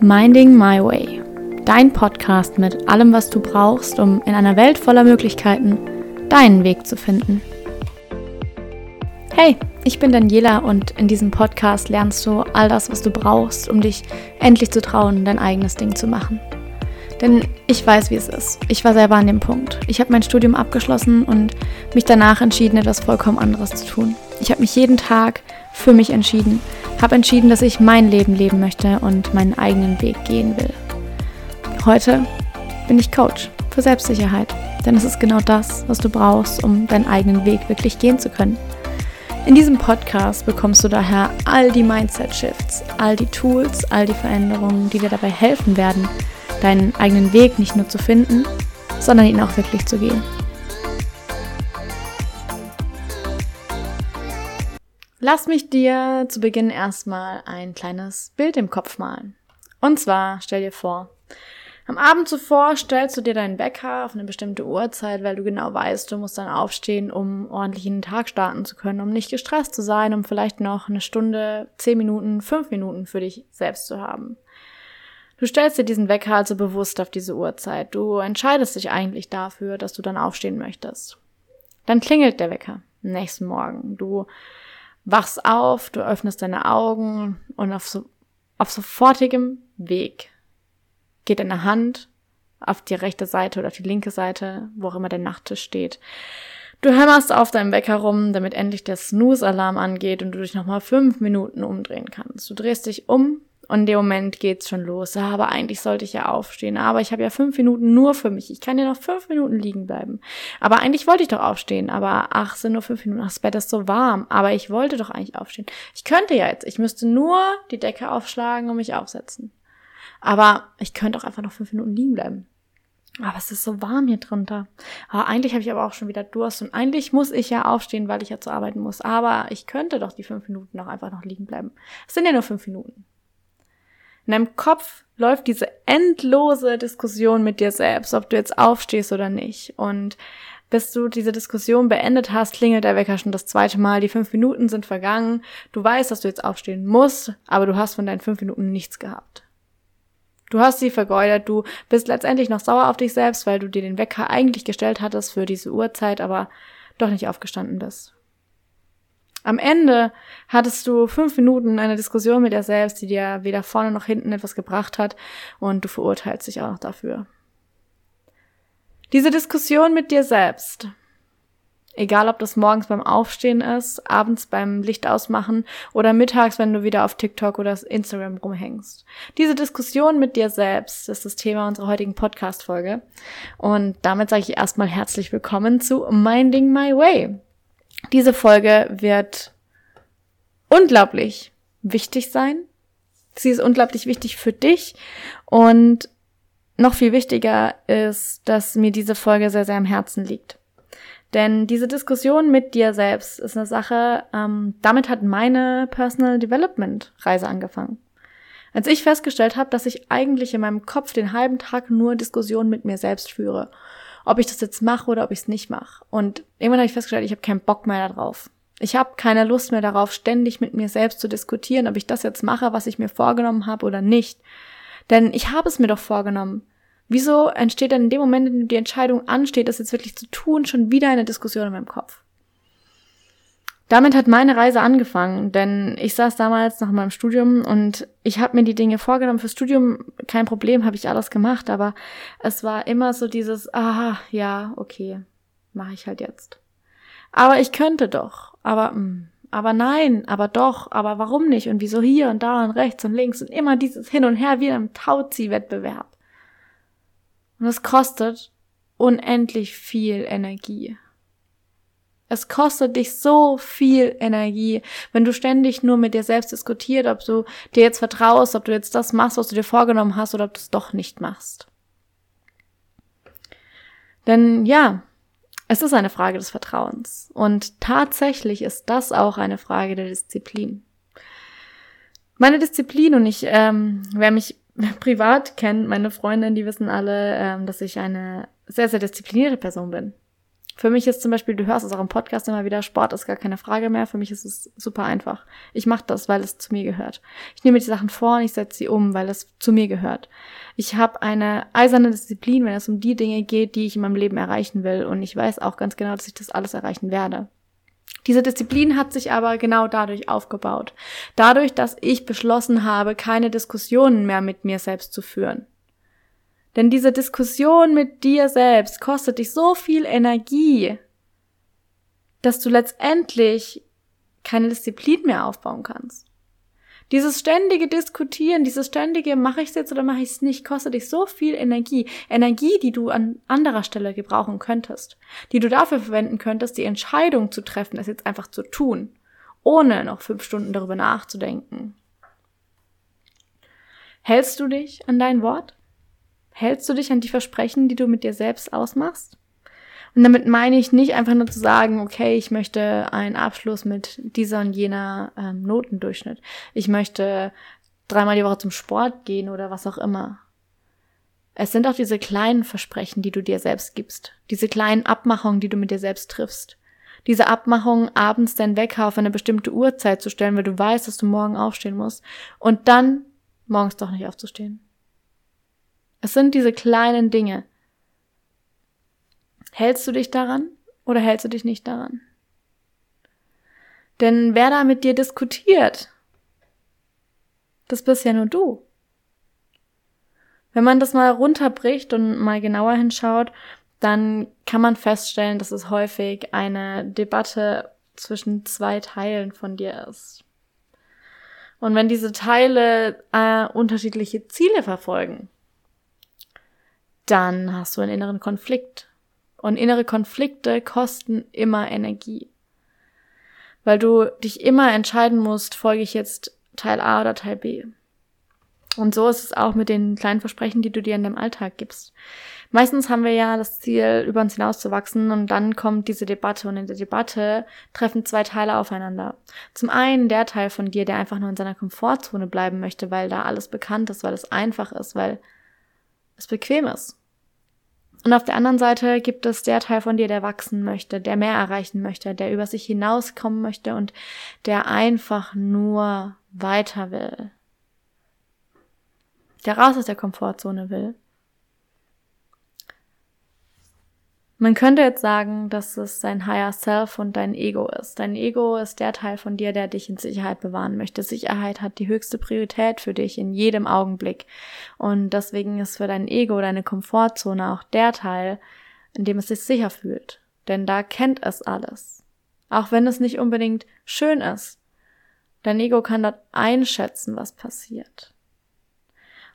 Minding My Way, dein Podcast mit allem, was du brauchst, um in einer Welt voller Möglichkeiten deinen Weg zu finden. Hey, ich bin Daniela und in diesem Podcast lernst du all das, was du brauchst, um dich endlich zu trauen, dein eigenes Ding zu machen. Denn ich weiß, wie es ist. Ich war selber an dem Punkt. Ich habe mein Studium abgeschlossen und mich danach entschieden, etwas vollkommen anderes zu tun. Ich habe mich jeden Tag für mich entschieden. Habe entschieden, dass ich mein Leben leben möchte und meinen eigenen Weg gehen will. Heute bin ich Coach für Selbstsicherheit. Denn es ist genau das, was du brauchst, um deinen eigenen Weg wirklich gehen zu können. In diesem Podcast bekommst du daher all die Mindset-Shifts, all die Tools, all die Veränderungen, die dir dabei helfen werden, deinen eigenen Weg nicht nur zu finden, sondern ihn auch wirklich zu gehen. Lass mich dir zu Beginn erstmal ein kleines Bild im Kopf malen. Und zwar stell dir vor, am Abend zuvor stellst du dir deinen Wecker auf eine bestimmte Uhrzeit, weil du genau weißt, du musst dann aufstehen, um ordentlich in den Tag starten zu können, um nicht gestresst zu sein, um vielleicht noch eine Stunde, 10 Minuten, 5 Minuten für dich selbst zu haben. Du stellst dir diesen Wecker also bewusst auf diese Uhrzeit. Du entscheidest dich eigentlich dafür, dass du dann aufstehen möchtest. Dann klingelt der Wecker am nächsten Morgen. Du wachst auf, du öffnest deine Augen und auf sofortigem Weg geht deine Hand auf die rechte Seite oder auf die linke Seite, wo auch immer der Nachttisch steht. Du hämmerst auf deinem Wecker rum, damit endlich der Snooze-Alarm angeht und du dich nochmal 5 Minuten umdrehen kannst. Du drehst dich um und in dem Moment geht's schon los. Ja, aber eigentlich sollte ich ja aufstehen, aber ich habe ja 5 Minuten nur für mich. Ich kann ja noch 5 Minuten liegen bleiben. Aber eigentlich wollte ich doch aufstehen, aber ach, sind nur 5 Minuten. Ach, das Bett ist so warm, aber ich wollte doch eigentlich aufstehen. Ich könnte ja jetzt, ich müsste nur die Decke aufschlagen und mich aufsetzen. Aber ich könnte auch einfach noch 5 Minuten liegen bleiben. Aber es ist so warm hier drunter. Aber eigentlich habe ich aber auch schon wieder Durst. Und eigentlich muss ich ja aufstehen, weil ich ja zu arbeiten muss. Aber ich könnte doch die 5 Minuten auch einfach noch liegen bleiben. Es sind ja nur 5 Minuten. In deinem Kopf läuft diese endlose Diskussion mit dir selbst, ob du jetzt aufstehst oder nicht. Und bis du diese Diskussion beendet hast, klingelt der Wecker schon das 2. Mal. Die 5 Minuten sind vergangen. Du weißt, dass du jetzt aufstehen musst, aber du hast von deinen 5 Minuten nichts gehabt. Du hast sie vergeudet, du bist letztendlich noch sauer auf dich selbst, weil du dir den Wecker eigentlich gestellt hattest für diese Uhrzeit, aber doch nicht aufgestanden bist. Am Ende hattest du 5 Minuten eine Diskussion mit dir selbst, die dir weder vorne noch hinten etwas gebracht hat und du verurteilst dich auch noch dafür. Diese Diskussion mit dir selbst, egal ob das morgens beim Aufstehen ist, abends beim Licht ausmachen oder mittags, wenn du wieder auf TikTok oder Instagram rumhängst. Diese Diskussion mit dir selbst ist das Thema unserer heutigen Podcast-Folge. Und damit sage ich erstmal herzlich willkommen zu Minding My Way. Diese Folge wird unglaublich wichtig sein. Sie ist unglaublich wichtig für dich und noch viel wichtiger ist, dass mir diese Folge sehr, sehr am Herzen liegt. Denn diese Diskussion mit dir selbst ist eine Sache, damit hat meine Personal Development Reise angefangen. Als ich festgestellt habe, dass ich eigentlich in meinem Kopf den halben Tag nur Diskussionen mit mir selbst führe. Ob ich das jetzt mache oder ob ich es nicht mache. Und irgendwann habe ich festgestellt, ich habe keinen Bock mehr darauf. Ich habe keine Lust mehr darauf, ständig mit mir selbst zu diskutieren, ob ich das jetzt mache, was ich mir vorgenommen habe oder nicht. Denn ich habe es mir doch vorgenommen. Wieso entsteht dann in dem Moment, in dem die Entscheidung ansteht, das jetzt wirklich zu tun, schon wieder eine Diskussion in meinem Kopf? Damit hat meine Reise angefangen, denn ich saß damals nach meinem Studium und ich habe mir die Dinge vorgenommen. Fürs Studium, kein Problem, habe ich alles gemacht, aber es war immer so dieses, ja, okay, mache ich halt jetzt. Aber ich könnte doch, aber nein, aber doch, aber warum nicht und wieso hier und da und rechts und links und immer dieses Hin und Her wie in einem Tauziehwettbewerb. Und es kostet unendlich viel Energie. Es kostet dich so viel Energie, wenn du ständig nur mit dir selbst diskutierst, ob du dir jetzt vertraust, ob du jetzt das machst, was du dir vorgenommen hast, oder ob du es doch nicht machst. Denn ja, es ist eine Frage des Vertrauens. Und tatsächlich ist das auch eine Frage der Disziplin. Meine Disziplin und ich, wer mich privat kennt, meine Freundin, die wissen alle, dass ich eine sehr, sehr disziplinierte Person bin. Für mich ist zum Beispiel, du hörst es auch im Podcast immer wieder, Sport ist gar keine Frage mehr. Für mich ist es super einfach. Ich mache das, weil es zu mir gehört. Ich nehme mir die Sachen vor und ich setze sie um, weil es zu mir gehört. Ich habe eine eiserne Disziplin, wenn es um die Dinge geht, die ich in meinem Leben erreichen will. Und ich weiß auch ganz genau, dass ich das alles erreichen werde. Diese Disziplin hat sich aber genau dadurch aufgebaut. Dadurch, dass ich beschlossen habe, keine Diskussionen mehr mit mir selbst zu führen. Denn diese Diskussion mit dir selbst kostet dich so viel Energie, dass du letztendlich keine Disziplin mehr aufbauen kannst. Dieses ständige Diskutieren, dieses ständige, mache ich es jetzt oder mache ich es nicht, kostet dich so viel Energie. Energie, die du an anderer Stelle gebrauchen könntest. Die du dafür verwenden könntest, die Entscheidung zu treffen, es jetzt einfach zu tun, ohne noch 5 Stunden darüber nachzudenken. Hältst du dich an dein Wort? Hältst du dich an die Versprechen, die du mit dir selbst ausmachst? Und damit meine ich nicht einfach nur zu sagen, okay, ich möchte einen Abschluss mit dieser und jener Notendurchschnitt. Ich möchte 3-mal die Woche zum Sport gehen oder was auch immer. Es sind auch diese kleinen Versprechen, die du dir selbst gibst. Diese kleinen Abmachungen, die du mit dir selbst triffst. Diese Abmachungen, abends deinen Wecker auf eine bestimmte Uhrzeit zu stellen, weil du weißt, dass du morgen aufstehen musst. Und dann morgens doch nicht aufzustehen. Es sind diese kleinen Dinge. Hältst du dich daran oder hältst du dich nicht daran? Denn wer da mit dir diskutiert, das bist ja nur du. Wenn man das mal runterbricht und mal genauer hinschaut, dann kann man feststellen, dass es häufig eine Debatte zwischen 2 Teilen von dir ist. Und wenn diese Teile unterschiedliche Ziele verfolgen, dann hast du einen inneren Konflikt. Und innere Konflikte kosten immer Energie. Weil du dich immer entscheiden musst, folge ich jetzt Teil A oder Teil B. Und so ist es auch mit den kleinen Versprechen, die du dir in deinem Alltag gibst. Meistens haben wir ja das Ziel, über uns hinauszuwachsen und dann kommt diese Debatte. Und in der Debatte treffen 2 Teile aufeinander. Zum einen der Teil von dir, der einfach nur in seiner Komfortzone bleiben möchte, weil da alles bekannt ist, weil es einfach ist, weil es bequem ist. Und auf der anderen Seite gibt es der Teil von dir, der wachsen möchte, der mehr erreichen möchte, der über sich hinauskommen möchte und der einfach nur weiter will. Der raus aus der Komfortzone will. Man könnte jetzt sagen, dass es dein Higher Self und dein Ego ist. Dein Ego ist der Teil von dir, der dich in Sicherheit bewahren möchte. Sicherheit hat die höchste Priorität für dich in jedem Augenblick. Und deswegen ist für dein Ego, deine Komfortzone auch der Teil, in dem es sich sicher fühlt. Denn da kennt es alles. Auch wenn es nicht unbedingt schön ist. Dein Ego kann dort einschätzen, was passiert.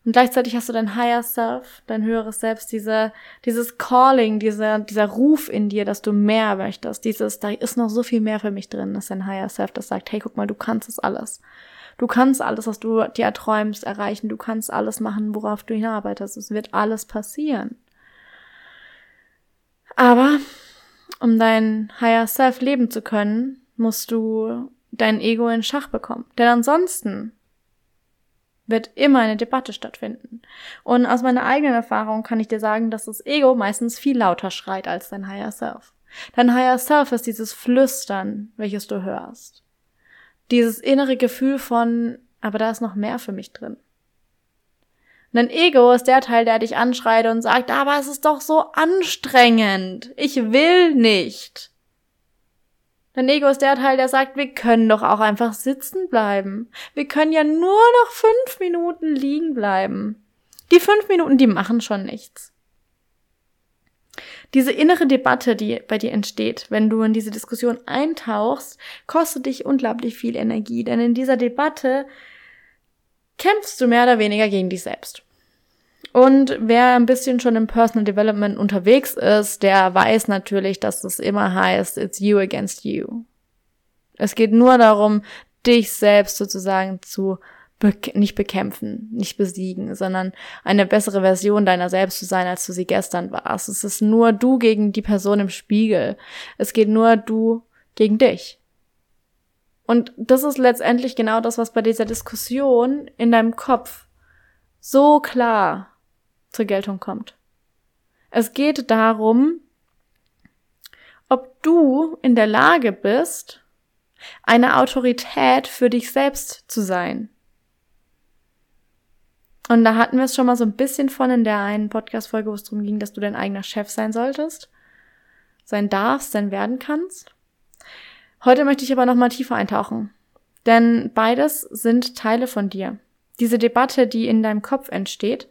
Und gleichzeitig hast du dein Higher Self, dein höheres Selbst, dieses Calling, dieser Ruf in dir, dass du mehr möchtest. Da ist noch so viel mehr für mich drin, dass dein Higher Self das sagt, hey, guck mal, du kannst das alles. Du kannst alles, was du dir erträumst, erreichen. Du kannst alles machen, worauf du hinarbeitest. Es wird alles passieren. Aber um dein Higher Self leben zu können, musst du dein Ego in Schach bekommen. Denn ansonsten wird immer eine Debatte stattfinden. Und aus meiner eigenen Erfahrung kann ich dir sagen, dass das Ego meistens viel lauter schreit als dein Higher Self. Dein Higher Self ist dieses Flüstern, welches du hörst. Dieses innere Gefühl von, aber da ist noch mehr für mich drin. Und dein Ego ist der Teil, der dich anschreit und sagt, aber es ist doch so anstrengend. Ich will nicht. Dein Ego ist der Teil, der sagt, wir können doch auch einfach sitzen bleiben. Wir können ja nur noch 5 Minuten liegen bleiben. Die 5 Minuten, die machen schon nichts. Diese innere Debatte, die bei dir entsteht, wenn du in diese Diskussion eintauchst, kostet dich unglaublich viel Energie. Denn in dieser Debatte kämpfst du mehr oder weniger gegen dich selbst. Und wer ein bisschen schon im Personal Development unterwegs ist, der weiß natürlich, dass es immer heißt, it's you against you. Es geht nur darum, dich selbst sozusagen zu nicht bekämpfen, nicht besiegen, sondern eine bessere Version deiner selbst zu sein, als du sie gestern warst. Es ist nur du gegen die Person im Spiegel. Es geht nur du gegen dich. Und das ist letztendlich genau das, was bei dieser Diskussion in deinem Kopf so klar zur Geltung kommt. Es geht darum, ob du in der Lage bist, eine Autorität für dich selbst zu sein. Und da hatten wir es schon mal so ein bisschen von in der einen Podcast-Folge, wo es darum ging, dass du dein eigener Chef sein solltest, sein darfst, sein werden kannst. Heute möchte ich aber nochmal tiefer eintauchen, denn beides sind Teile von dir. Diese Debatte, die in deinem Kopf entsteht,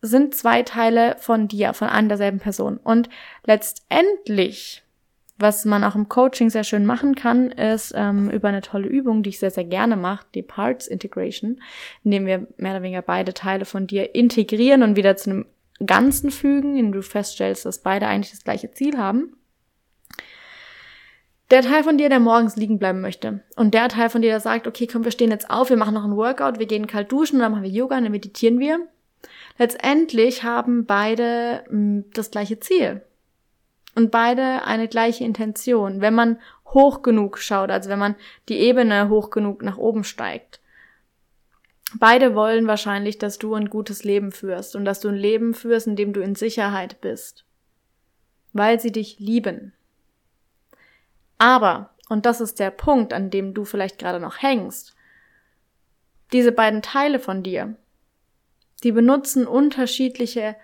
sind zwei Teile von dir, von einer derselben Person. Und letztendlich, was man auch im Coaching sehr schön machen kann, ist über eine tolle Übung, die ich sehr, sehr gerne mache, die Parts Integration, indem wir mehr oder weniger beide Teile von dir integrieren und wieder zu einem Ganzen fügen, indem du feststellst, dass beide eigentlich das gleiche Ziel haben. Der Teil von dir, der morgens liegen bleiben möchte, und der Teil von dir, der sagt, okay, komm, wir stehen jetzt auf, wir machen noch ein Workout, wir gehen kalt duschen, dann machen wir Yoga, dann meditieren wir. Letztendlich haben beide das gleiche Ziel. Und beide eine gleiche Intention, wenn man hoch genug schaut, also wenn man die Ebene hoch genug nach oben steigt. Beide wollen wahrscheinlich, dass du ein gutes Leben führst und dass du ein Leben führst, in dem du in Sicherheit bist, weil sie dich lieben. Aber, und das ist der Punkt, an dem du vielleicht gerade noch hängst, diese beiden Teile von dir, die benutzen unterschiedliche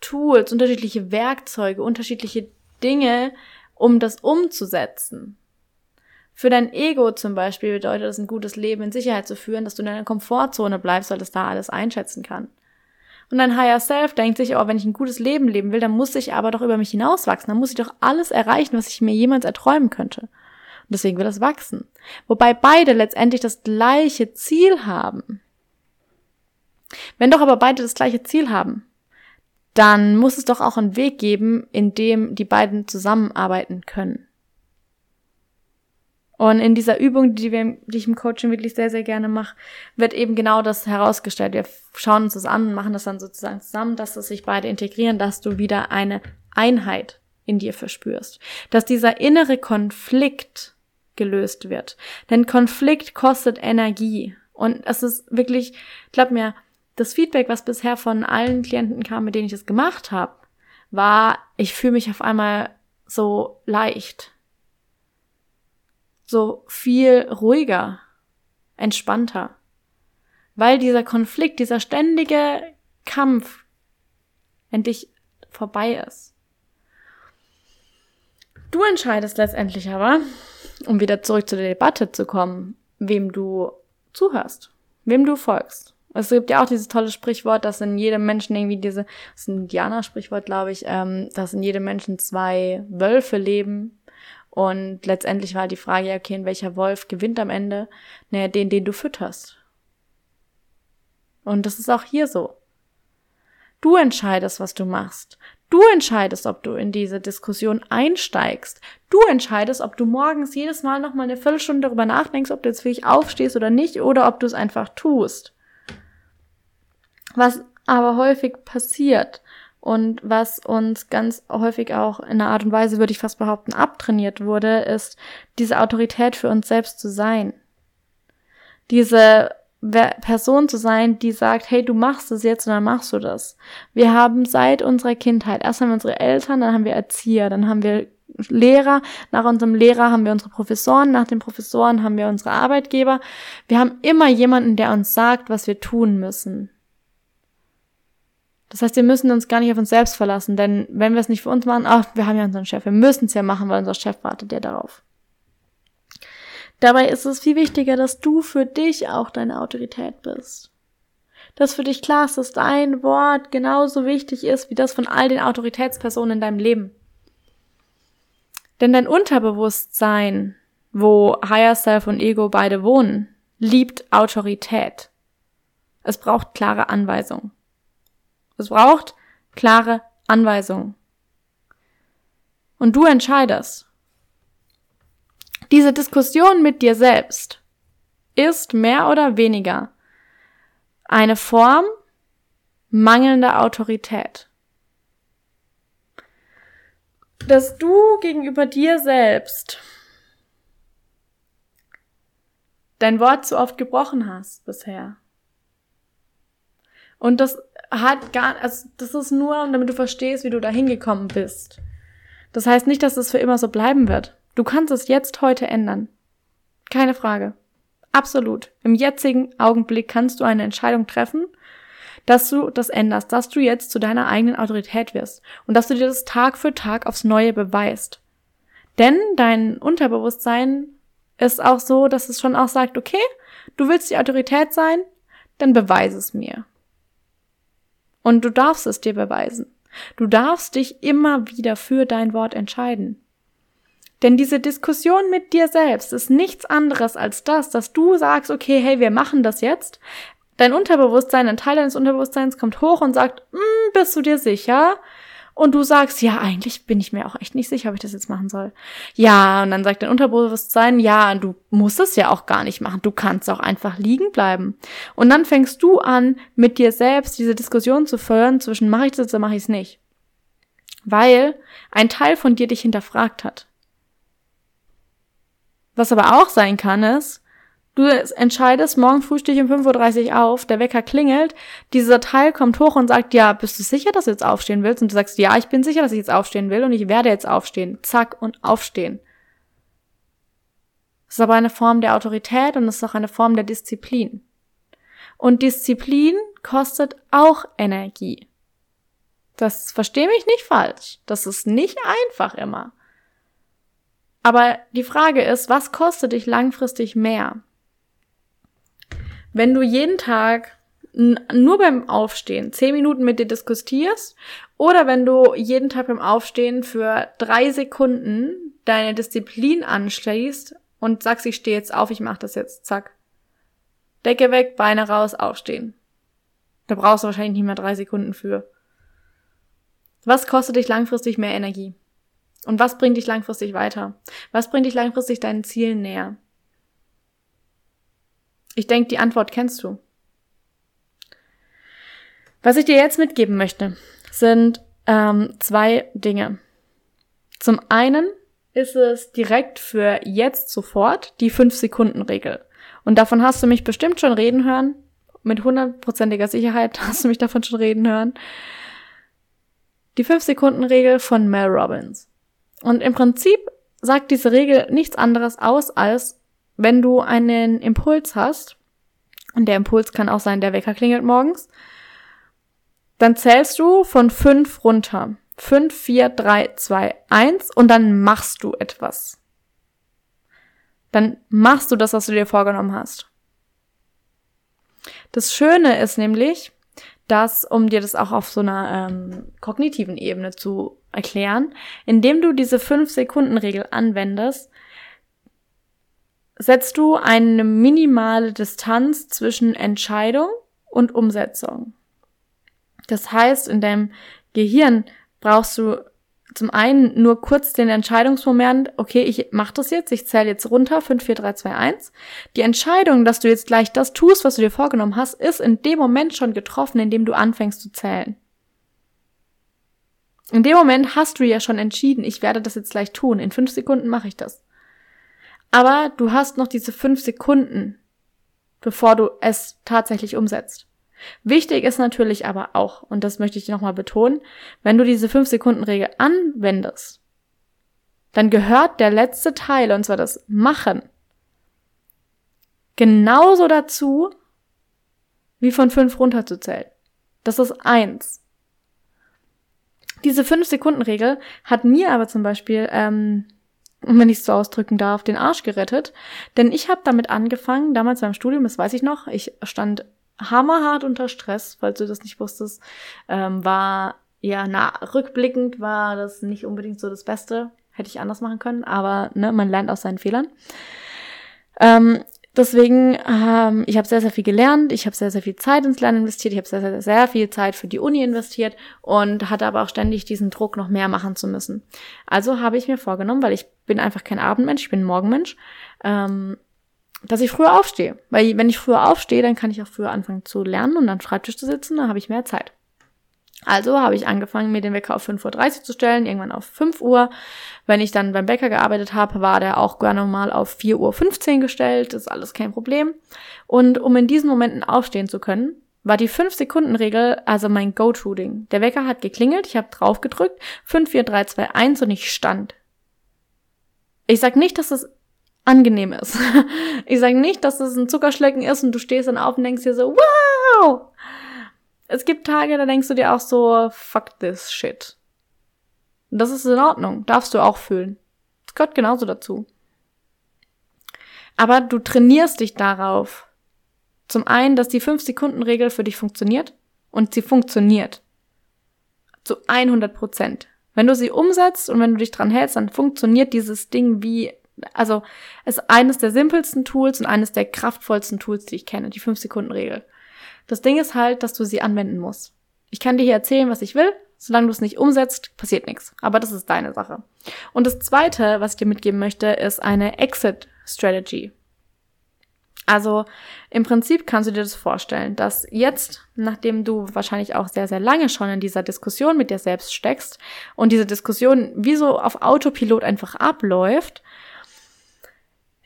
Tools, unterschiedliche Werkzeuge, unterschiedliche Dinge, um das umzusetzen. Für dein Ego zum Beispiel bedeutet es, ein gutes Leben in Sicherheit zu führen, dass du in deiner Komfortzone bleibst, weil es da alles einschätzen kann. Und dein Higher Self denkt sich, oh, wenn ich ein gutes Leben leben will, dann muss ich aber doch über mich hinauswachsen, dann muss ich doch alles erreichen, was ich mir jemals erträumen könnte. Und deswegen will das wachsen. Wobei beide letztendlich das gleiche Ziel haben. Wenn doch aber beide das gleiche Ziel haben, dann muss es doch auch einen Weg geben, in dem die beiden zusammenarbeiten können. Und in dieser Übung, die ich im Coaching wirklich sehr, sehr gerne mache, wird eben genau das herausgestellt. Wir schauen uns das an und machen das dann sozusagen zusammen, dass es sich beide integrieren, dass du wieder eine Einheit in dir verspürst. Dass dieser innere Konflikt gelöst wird. Denn Konflikt kostet Energie. Und es ist wirklich, glaub mir, das Feedback, was bisher von allen Klienten kam, mit denen ich das gemacht habe, war, ich fühle mich auf einmal so leicht, so viel ruhiger, entspannter, weil dieser Konflikt, dieser ständige Kampf endlich vorbei ist. Du entscheidest letztendlich aber, um wieder zurück zu der Debatte zu kommen, wem du zuhörst, wem du folgst. Es gibt ja auch dieses tolle Sprichwort, dass in jedem Menschen irgendwie das ist ein Indianer-Sprichwort, glaube ich, dass in jedem Menschen zwei Wölfe leben. Und letztendlich war die Frage, ja, okay, in welcher Wolf gewinnt am Ende? Naja, den du fütterst. Und das ist auch hier so. Du entscheidest, was du machst. Du entscheidest, ob du in diese Diskussion einsteigst. Du entscheidest, ob du morgens jedes Mal nochmal eine Viertelstunde darüber nachdenkst, ob du jetzt wirklich aufstehst oder nicht, oder ob du es einfach tust. Was aber häufig passiert und was uns ganz häufig auch in einer Art und Weise, würde ich fast behaupten, abtrainiert wurde, ist diese Autorität für uns selbst zu sein. Diese Person zu sein, die sagt, hey, du machst es jetzt und dann machst du das. Wir haben seit unserer Kindheit, erst haben wir unsere Eltern, dann haben wir Erzieher, dann haben wir Lehrer, nach unserem Lehrer haben wir unsere Professoren, nach den Professoren haben wir unsere Arbeitgeber. Wir haben immer jemanden, der uns sagt, was wir tun müssen. Das heißt, wir müssen uns gar nicht auf uns selbst verlassen, denn wenn wir es nicht für uns machen, wir haben ja unseren Chef, wir müssen es ja machen, weil unser Chef wartet ja darauf. Dabei ist es viel wichtiger, dass du für dich auch deine Autorität bist. Dass für dich klar ist, dass dein Wort genauso wichtig ist, wie das von all den Autoritätspersonen in deinem Leben. Denn dein Unterbewusstsein, wo Higher Self und Ego beide wohnen, liebt Autorität. Es braucht klare Anweisungen. Es braucht klare Anweisungen. Und du entscheidest. Diese Diskussion mit dir selbst ist mehr oder weniger eine Form mangelnder Autorität. Dass du gegenüber dir selbst dein Wort zu oft gebrochen hast bisher. Und das ist nur, damit du verstehst, wie du da hingekommen bist. Das heißt nicht, dass es für immer so bleiben wird. Du kannst es jetzt heute ändern. Keine Frage. Absolut. Im jetzigen Augenblick kannst du eine Entscheidung treffen, dass du das änderst, dass du jetzt zu deiner eigenen Autorität wirst und dass du dir das Tag für Tag aufs Neue beweist. Denn dein Unterbewusstsein ist auch so, dass es schon auch sagt, okay, du willst die Autorität sein, dann beweise es mir. Und du darfst es dir beweisen. Du darfst dich immer wieder für dein Wort entscheiden. Denn diese Diskussion mit dir selbst ist nichts anderes als das, dass du sagst, okay, hey, wir machen das jetzt. Dein Unterbewusstsein, ein Teil deines Unterbewusstseins kommt hoch und sagt, bist du dir sicher? Und du sagst, ja, eigentlich bin ich mir auch echt nicht sicher, ob ich das jetzt machen soll. Ja, und dann sagt dein Unterbewusstsein, ja, du musst es ja auch gar nicht machen. Du kannst auch einfach liegen bleiben. Und dann fängst du an, mit dir selbst diese Diskussion zu führen zwischen mache ich das oder mache ich es nicht. Weil ein Teil von dir dich hinterfragt hat. Was aber auch sein kann, ist, du entscheidest, morgen früh stehe ich um 5.30 Uhr auf, der Wecker klingelt, dieser Teil kommt hoch und sagt, ja, bist du sicher, dass du jetzt aufstehen willst? Und du sagst, ja, ich bin sicher, dass ich jetzt aufstehen will und ich werde jetzt aufstehen. Zack und aufstehen. Das ist aber eine Form der Autorität und das ist auch eine Form der Disziplin. Und Disziplin kostet auch Energie. Das verstehe mich nicht falsch. Das ist nicht einfach immer. Aber die Frage ist, was kostet dich langfristig mehr? Wenn du jeden Tag nur beim Aufstehen 10 Minuten mit dir diskutierst oder wenn du jeden Tag beim Aufstehen für 3 Sekunden deine Disziplin anschließt und sagst, ich stehe jetzt auf, ich mache das jetzt, zack. Decke weg, Beine raus, aufstehen. Da brauchst du wahrscheinlich nicht mehr 3 Sekunden für. Was kostet dich langfristig mehr Energie? Und was bringt dich langfristig weiter? Was bringt dich langfristig deinen Zielen näher? Ich denke, die Antwort kennst du. Was ich dir jetzt mitgeben möchte, sind 2 Dinge. Zum einen ist es direkt für jetzt sofort die 5-Sekunden-Regel. Und davon hast du mich bestimmt schon reden hören. Mit 100%iger Sicherheit hast du mich davon schon reden hören. Die 5-Sekunden-Regel von Mel Robbins. Und im Prinzip sagt diese Regel nichts anderes aus, als wenn du einen Impuls hast, und der Impuls kann auch sein, der Wecker klingelt morgens, dann zählst du von 5 runter. 5, 4, 3, 2, 1 und dann machst du etwas. Dann machst du das, was du dir vorgenommen hast. Das Schöne ist nämlich, dass, um dir das auch auf so einer kognitiven Ebene zu erklären, indem du diese 5-Sekunden-Regel anwendest, setzt du eine minimale Distanz zwischen Entscheidung und Umsetzung. Das heißt, in deinem Gehirn brauchst du zum einen nur kurz den Entscheidungsmoment, okay, ich mache das jetzt, ich zähle jetzt runter, 5, 4, 3, 2, 1. Die Entscheidung, dass du jetzt gleich das tust, was du dir vorgenommen hast, ist in dem Moment schon getroffen, in dem du anfängst zu zählen. In dem Moment hast du ja schon entschieden, ich werde das jetzt gleich tun, in 5 Sekunden mache ich das. Aber du hast noch diese 5 Sekunden, bevor du es tatsächlich umsetzt. Wichtig ist natürlich aber auch, und das möchte ich nochmal betonen, wenn du diese 5-Sekunden-Regel anwendest, dann gehört der letzte Teil, und zwar das Machen, genauso dazu, wie von 5 runterzuzählen. Das ist 1. Diese 5-Sekunden-Regel hat mir aber zum Beispiel, wenn ich es so ausdrücken darf, den Arsch gerettet, denn ich habe damit angefangen, damals beim Studium, das weiß ich noch, ich stand hammerhart unter Stress, falls du das nicht wusstest, rückblickend war das nicht unbedingt so das Beste, hätte ich anders machen können, aber ne, man lernt aus seinen Fehlern. Deswegen, ich habe sehr, sehr viel gelernt, ich habe sehr, sehr viel Zeit ins Lernen investiert, ich habe sehr, sehr, sehr viel Zeit für die Uni investiert und hatte aber auch ständig diesen Druck, noch mehr machen zu müssen. Also habe ich mir vorgenommen, weil ich bin einfach kein Abendmensch, ich bin ein Morgenmensch, dass ich früher aufstehe. Weil wenn ich früher aufstehe, dann kann ich auch früher anfangen zu lernen und an den Schreibtisch zu sitzen, dann habe ich mehr Zeit. Also habe ich angefangen, mir den Wecker auf 5.30 Uhr zu stellen, irgendwann auf 5 Uhr. Wenn ich dann beim Bäcker gearbeitet habe, war der auch gerne mal auf 4.15 Uhr gestellt, das ist alles kein Problem. Und um in diesen Momenten aufstehen zu können, war die 5-Sekunden-Regel also mein Go-To-Ding. Der Wecker hat geklingelt, ich habe drauf gedrückt, 5, 4, 3, 2, 1 und ich stand. Ich sag nicht, dass es angenehm ist. Ich sag nicht, dass es ein Zuckerschlecken ist und du stehst dann auf und denkst dir so, wow! Es gibt Tage, da denkst du dir auch so, fuck this shit. Das ist in Ordnung, darfst du auch fühlen. Das gehört genauso dazu. Aber du trainierst dich darauf. Zum einen, dass die 5-Sekunden-Regel für dich funktioniert und sie funktioniert. Zu 100%. Wenn du sie umsetzt und wenn du dich dran hältst, dann funktioniert dieses Ding wie, also ist eines der simpelsten Tools und eines der kraftvollsten Tools, die ich kenne, die 5-Sekunden-Regel. Das Ding ist halt, dass du sie anwenden musst. Ich kann dir hier erzählen, was ich will. Solange du es nicht umsetzt, passiert nichts. Aber das ist deine Sache. Und das Zweite, was ich dir mitgeben möchte, ist eine Exit-Strategy. Also im Prinzip kannst du dir das vorstellen, dass jetzt, nachdem du wahrscheinlich auch sehr, sehr lange schon in dieser Diskussion mit dir selbst steckst und diese Diskussion wie so auf Autopilot einfach abläuft,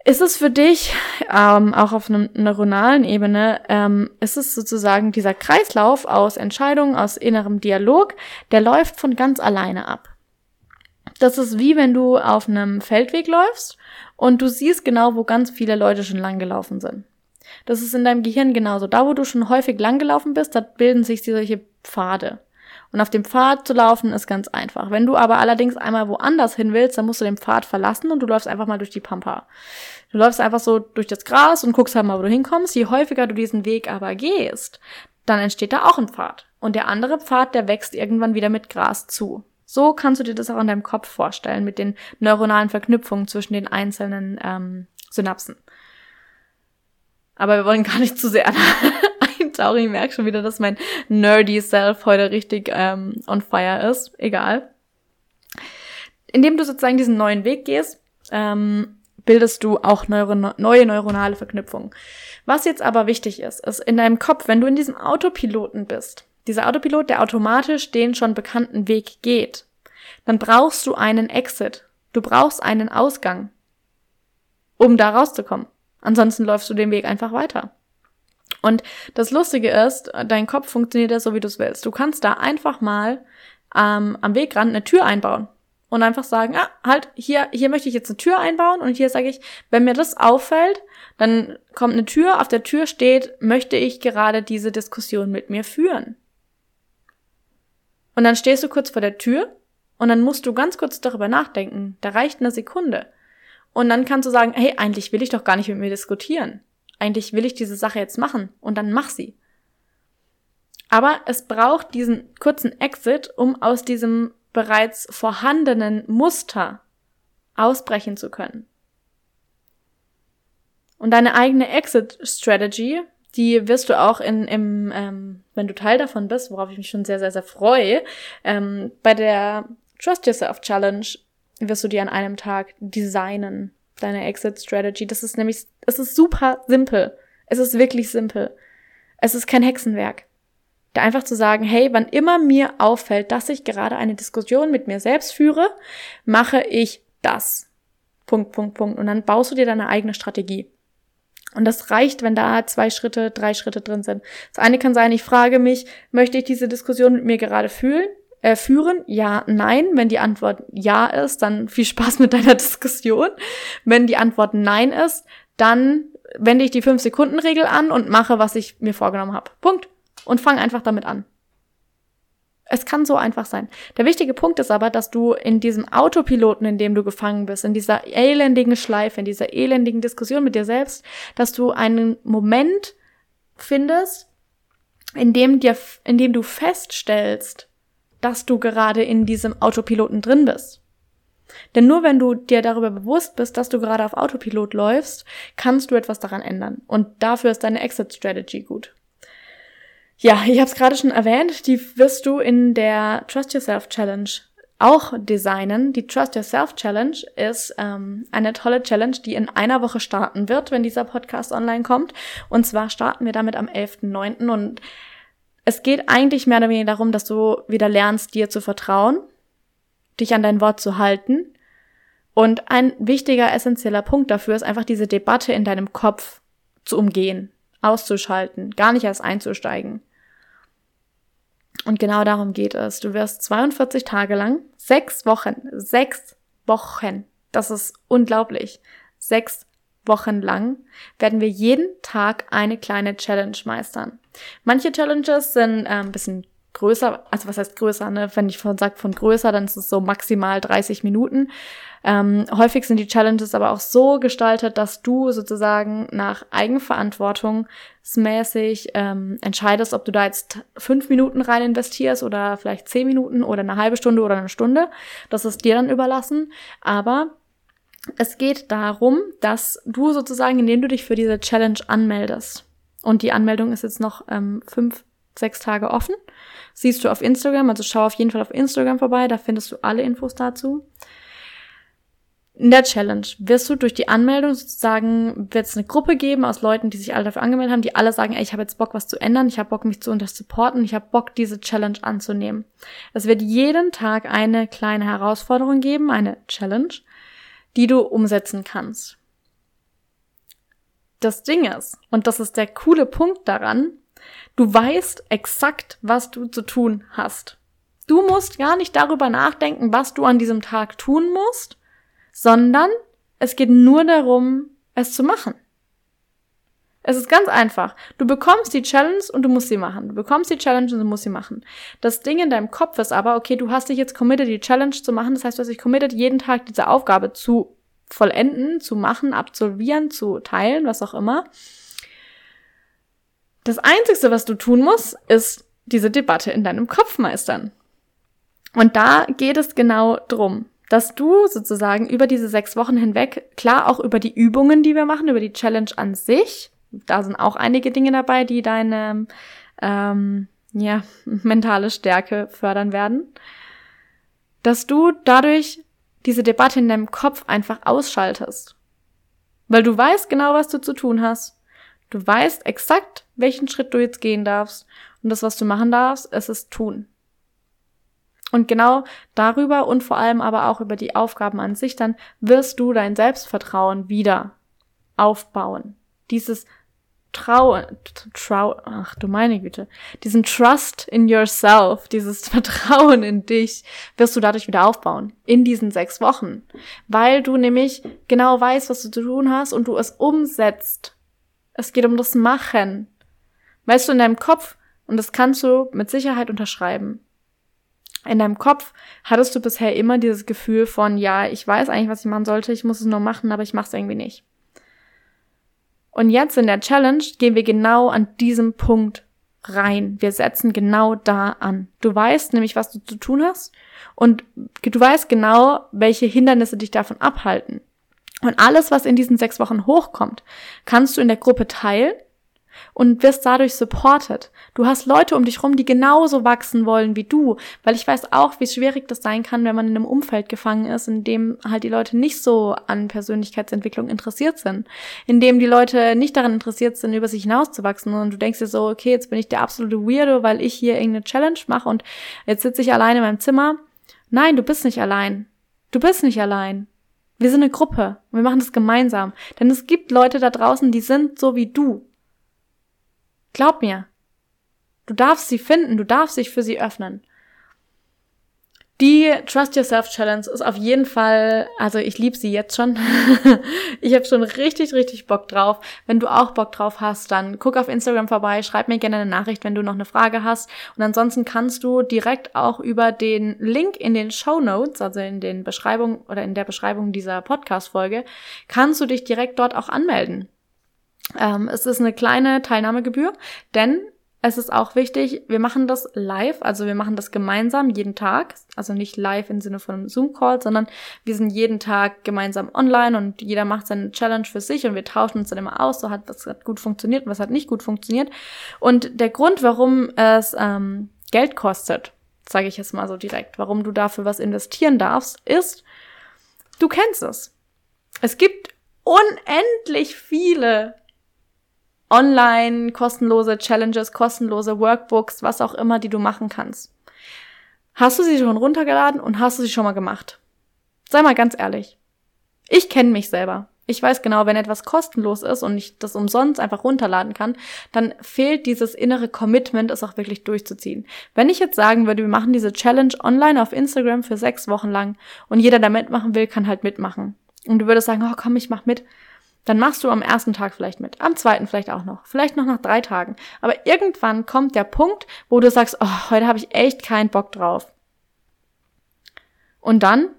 ist es für dich, auch auf einer neuronalen Ebene, ist es sozusagen dieser Kreislauf aus Entscheidungen, aus innerem Dialog, der läuft von ganz alleine ab. Das ist wie wenn du auf einem Feldweg läufst und du siehst genau, wo ganz viele Leute schon langgelaufen sind. Das ist in deinem Gehirn genauso. Da, wo du schon häufig langgelaufen bist, da bilden sich solche Pfade. Und auf dem Pfad zu laufen ist ganz einfach. Wenn du aber allerdings einmal woanders hin willst, dann musst du den Pfad verlassen und du läufst einfach mal durch die Pampa. Du läufst einfach so durch das Gras und guckst halt mal, wo du hinkommst. Je häufiger du diesen Weg aber gehst, dann entsteht da auch ein Pfad. Und der andere Pfad, der wächst irgendwann wieder mit Gras zu. So kannst du dir das auch in deinem Kopf vorstellen, mit den neuronalen Verknüpfungen zwischen den einzelnen Synapsen. Aber wir wollen gar nicht zu sehr eintauchen. Ich merke schon wieder, dass mein nerdy Self heute richtig on fire ist. Egal. Indem du sozusagen diesen neuen Weg gehst, bildest du auch neue neuronale Verknüpfungen. Was jetzt aber wichtig ist, ist in deinem Kopf, wenn du in diesem Autopiloten bist, dieser Autopilot, der automatisch den schon bekannten Weg geht, dann brauchst du einen Exit. Du brauchst einen Ausgang, um da rauszukommen. Ansonsten läufst du den Weg einfach weiter. Und das Lustige ist, dein Kopf funktioniert ja so, wie du es willst. Du kannst da einfach mal am Wegrand eine Tür einbauen und einfach sagen, ah, halt, hier möchte ich jetzt eine Tür einbauen und hier sage ich, wenn mir das auffällt, dann kommt eine Tür, auf der Tür steht, möchte ich gerade diese Diskussion mit mir führen. Und dann stehst du kurz vor der Tür und dann musst du ganz kurz darüber nachdenken. Da reicht eine Sekunde. Und dann kannst du sagen, hey, eigentlich will ich doch gar nicht mit mir diskutieren. Eigentlich will ich diese Sache jetzt machen und dann mach sie. Aber es braucht diesen kurzen Exit, um aus diesem bereits vorhandenen Muster ausbrechen zu können. Und deine eigene Exit-Strategy, die wirst du auch wenn du Teil davon bist, worauf ich mich schon sehr, sehr, sehr freue, bei der Trust Yourself Challenge wirst du dir an einem Tag designen, deine Exit-Strategy. Das ist nämlich, es ist super simpel. Es ist wirklich simpel. Es ist kein Hexenwerk. Da einfach zu sagen, hey, wann immer mir auffällt, dass ich gerade eine Diskussion mit mir selbst führe, mache ich das. .. Und dann baust du dir deine eigene Strategie. Und das reicht, wenn da 2 Schritte, 3 Schritte drin sind. Das eine kann sein, ich frage mich, möchte ich diese Diskussion mit mir gerade führen? Ja, nein. Wenn die Antwort ja ist, dann viel Spaß mit deiner Diskussion. Wenn die Antwort nein ist, dann wende ich die 5-Sekunden-Regel an und mache, was ich mir vorgenommen habe. . Und fang einfach damit an. Es kann so einfach sein. Der wichtige Punkt ist aber, dass du in diesem Autopiloten, in dem du gefangen bist, in dieser elendigen Schleife, in dieser elendigen Diskussion mit dir selbst, dass du einen Moment findest, in dem du feststellst, dass du gerade in diesem Autopiloten drin bist. Denn nur wenn du dir darüber bewusst bist, dass du gerade auf Autopilot läufst, kannst du etwas daran ändern. Und dafür ist deine Exit-Strategy gut. Ja, ich habe es gerade schon erwähnt, die wirst du in der Trust Yourself Challenge auch designen. Die Trust Yourself Challenge ist eine tolle Challenge, die in einer Woche starten wird, wenn dieser Podcast online kommt. Und zwar starten wir damit am 11.09. Und es geht eigentlich mehr oder weniger darum, dass du wieder lernst, dir zu vertrauen, dich an dein Wort zu halten. Und ein wichtiger, essentieller Punkt dafür ist einfach, diese Debatte in deinem Kopf zu umgehen, auszuschalten, gar nicht erst einzusteigen. Und genau darum geht es. Du wirst 42 Tage lang, 6 Wochen, das ist unglaublich, 6 Wochen lang werden wir jeden Tag eine kleine Challenge meistern. Manche Challenges sind ein bisschen größer, also was heißt größer, ne? Wenn ich von größer, dann ist es so maximal 30 Minuten. Häufig sind die Challenges aber auch so gestaltet, dass du sozusagen nach eigenverantwortungsmäßig entscheidest, ob du da jetzt 5 Minuten rein investierst oder vielleicht 10 Minuten oder eine halbe Stunde oder eine Stunde. Das ist dir dann überlassen, aber es geht darum, dass du sozusagen, indem du dich für diese Challenge anmeldest, und die Anmeldung ist jetzt noch 5-6 Tage offen. Siehst du auf Instagram, also schau auf jeden Fall auf Instagram vorbei, da findest du alle Infos dazu. In der Challenge wirst du durch die Anmeldung sozusagen, wird es eine Gruppe geben aus Leuten, die sich alle dafür angemeldet haben, die alle sagen, ey, ich habe jetzt Bock, was zu ändern, ich habe Bock, mich zu unterstützen, ich habe Bock, diese Challenge anzunehmen. Es wird jeden Tag eine kleine Herausforderung geben, eine Challenge, die du umsetzen kannst. Das Ding ist, und das ist der coole Punkt daran, du weißt exakt, was du zu tun hast. Du musst gar nicht darüber nachdenken, was du an diesem Tag tun musst, sondern es geht nur darum, es zu machen. Es ist ganz einfach. Du bekommst die Challenge und du musst sie machen. Du bekommst die Challenge und du musst sie machen. Das Ding in deinem Kopf ist aber, okay, du hast dich jetzt committed, die Challenge zu machen. Das heißt, du hast dich committed, jeden Tag diese Aufgabe zu vollenden, zu machen, absolvieren, zu teilen, was auch immer. Das Einzige, was du tun musst, ist diese Debatte in deinem Kopf meistern. Und da geht es genau drum, dass du sozusagen über diese 6 Wochen hinweg, klar auch über die Übungen, die wir machen, über die Challenge an sich, da sind auch einige Dinge dabei, die deine mentale Stärke fördern werden, dass du dadurch diese Debatte in deinem Kopf einfach ausschaltest. Weil du weißt genau, was du zu tun hast. Du weißt exakt, welchen Schritt du jetzt gehen darfst. Und das, was du machen darfst, ist es tun. Und genau darüber und vor allem aber auch über die Aufgaben an sich, dann wirst du dein Selbstvertrauen wieder aufbauen. Dieses diesen Trust in yourself, dieses Vertrauen in dich, wirst du dadurch wieder aufbauen, in diesen 6 Wochen. Weil du nämlich genau weißt, was du zu tun hast und du es umsetzt. Es geht um das Machen. Weißt du, in deinem Kopf, und das kannst du mit Sicherheit unterschreiben, in deinem Kopf hattest du bisher immer dieses Gefühl von, ja, ich weiß eigentlich, was ich machen sollte, ich muss es nur machen, aber ich mache es irgendwie nicht. Und jetzt in der Challenge gehen wir genau an diesem Punkt rein. Wir setzen genau da an. Du weißt nämlich, was du zu tun hast und du weißt genau, welche Hindernisse dich davon abhalten. Und alles, was in diesen 6 Wochen hochkommt, kannst du in der Gruppe teilen und wirst dadurch supported. Du hast Leute um dich rum, die genauso wachsen wollen wie du, weil ich weiß auch, wie schwierig das sein kann, wenn man in einem Umfeld gefangen ist, in dem halt die Leute nicht so an Persönlichkeitsentwicklung interessiert sind, in dem die Leute nicht daran interessiert sind, über sich hinauszuwachsen, und du denkst dir so, okay, jetzt bin ich der absolute Weirdo, weil ich hier irgendeine Challenge mache und jetzt sitze ich allein in meinem Zimmer. Nein, du bist nicht allein. Du bist nicht allein. Wir sind eine Gruppe und wir machen das gemeinsam, denn es gibt Leute da draußen, die sind so wie du. Glaub mir, du darfst sie finden, du darfst dich für sie öffnen. Die Trust Yourself Challenge ist auf jeden Fall, also ich liebe sie jetzt schon. Ich habe schon richtig, richtig Bock drauf. Wenn du auch Bock drauf hast, dann guck auf Instagram vorbei, schreib mir gerne eine Nachricht, wenn du noch eine Frage hast. Und ansonsten kannst du direkt auch über den Link in den Shownotes, also in den Beschreibungen oder in der Beschreibung dieser Podcast-Folge, kannst du dich direkt dort auch anmelden. Es ist eine kleine Teilnahmegebühr, denn es ist auch wichtig, wir machen das live, also wir machen das gemeinsam jeden Tag, also nicht live im Sinne von einem Zoom-Call, sondern wir sind jeden Tag gemeinsam online und jeder macht seine Challenge für sich und wir tauschen uns dann immer aus, so hat was hat gut funktioniert und was hat nicht gut funktioniert. Und der Grund, warum es Geld kostet, sage ich jetzt mal so direkt, warum du dafür was investieren darfst, ist, du kennst es. Es gibt unendlich viele online kostenlose Challenges, kostenlose Workbooks, was auch immer, die du machen kannst. Hast du sie schon runtergeladen und hast du sie schon mal gemacht? Sei mal ganz ehrlich. Ich kenne mich selber. Ich weiß genau, wenn etwas kostenlos ist und ich das umsonst einfach runterladen kann, dann fehlt dieses innere Commitment, es auch wirklich durchzuziehen. Wenn ich jetzt sagen würde, wir machen diese Challenge online auf Instagram für 6 Wochen lang und jeder, der mitmachen will, kann halt mitmachen. Und du würdest sagen, oh komm, ich mach mit. Dann machst du am ersten Tag vielleicht mit, am zweiten vielleicht auch noch, vielleicht noch nach 3 Tagen. Aber irgendwann kommt der Punkt, wo du sagst, oh, heute habe ich echt keinen Bock drauf. Und dann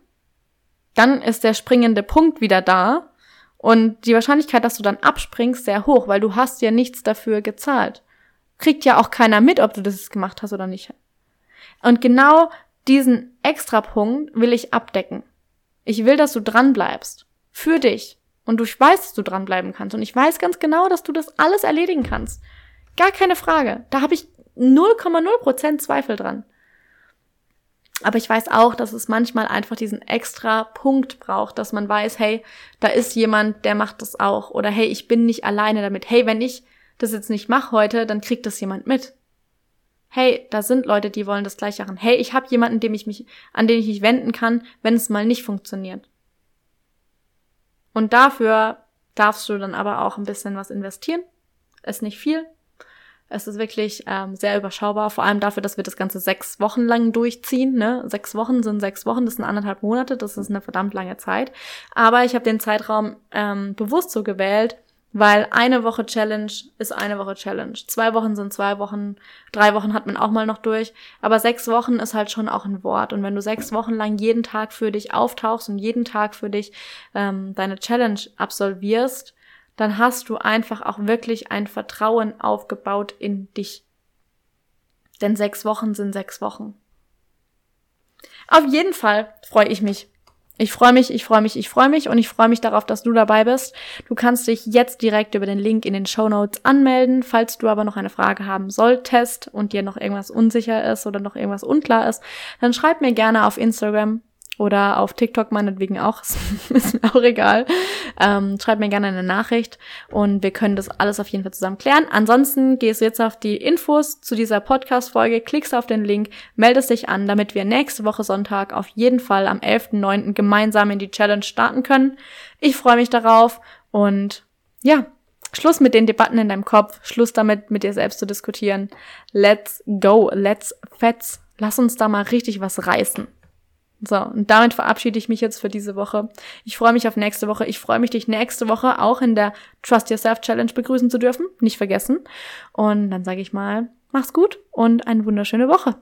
ist der springende Punkt wieder da. Und die Wahrscheinlichkeit, dass du dann abspringst, sehr hoch, weil du hast ja nichts dafür gezahlt. Kriegt ja auch keiner mit, ob du das gemacht hast oder nicht. Und genau diesen Extrapunkt will ich abdecken. Ich will, dass du dranbleibst. Für dich. Und du weißt, dass du dranbleiben kannst. Und ich weiß ganz genau, dass du das alles erledigen kannst. Gar keine Frage. Da habe ich 0,0% Zweifel dran. Aber ich weiß auch, dass es manchmal einfach diesen extra Punkt braucht, dass man weiß, hey, da ist jemand, der macht das auch. Oder hey, ich bin nicht alleine damit. Hey, wenn ich das jetzt nicht mache heute, dann kriegt das jemand mit. Hey, da sind Leute, die wollen das Gleiche machen. Hey, ich habe jemanden, an den ich mich wenden kann, wenn es mal nicht funktioniert. Und dafür darfst du dann aber auch ein bisschen was investieren. Ist nicht viel. Es ist wirklich sehr überschaubar, vor allem dafür, dass wir das Ganze 6 Wochen lang durchziehen. Ne? 6 Wochen sind 6 Wochen, das sind anderthalb Monate, das ist eine verdammt lange Zeit. Aber ich habe den Zeitraum bewusst so gewählt, weil 1 Woche Challenge ist 1 Woche Challenge. 2 Wochen sind 2 Wochen, 3 Wochen hat man auch mal noch durch. Aber 6 Wochen ist halt schon auch ein Wort. Und wenn du 6 Wochen lang jeden Tag für dich auftauchst und jeden Tag für dich deine Challenge absolvierst, dann hast du einfach auch wirklich ein Vertrauen aufgebaut in dich. Denn 6 Wochen sind 6 Wochen. Auf jeden Fall freue ich mich. Ich freue mich und ich freue mich darauf, dass du dabei bist. Du kannst dich jetzt direkt über den Link in den Shownotes anmelden. Falls du aber noch eine Frage haben solltest und dir noch irgendwas unsicher ist oder noch irgendwas unklar ist, dann schreib mir gerne auf Instagram. Oder auf TikTok meinetwegen auch, ist mir auch egal. Schreib mir gerne eine Nachricht und wir können das alles auf jeden Fall zusammen klären. Ansonsten gehst du jetzt auf die Infos zu dieser Podcast-Folge, klickst auf den Link, meldest dich an, damit wir nächste Woche Sonntag auf jeden Fall am 11.09. gemeinsam in die Challenge starten können. Ich freue mich darauf und ja, Schluss mit den Debatten in deinem Kopf, Schluss damit, mit dir selbst zu diskutieren. Let's go, let's fetz. Lass uns da mal richtig was reißen. So, und damit verabschiede ich mich jetzt für diese Woche. Ich freue mich auf nächste Woche. Ich freue mich, dich nächste Woche auch in der Trust Yourself Challenge begrüßen zu dürfen. Nicht vergessen. Und dann sage ich mal, mach's gut und eine wunderschöne Woche.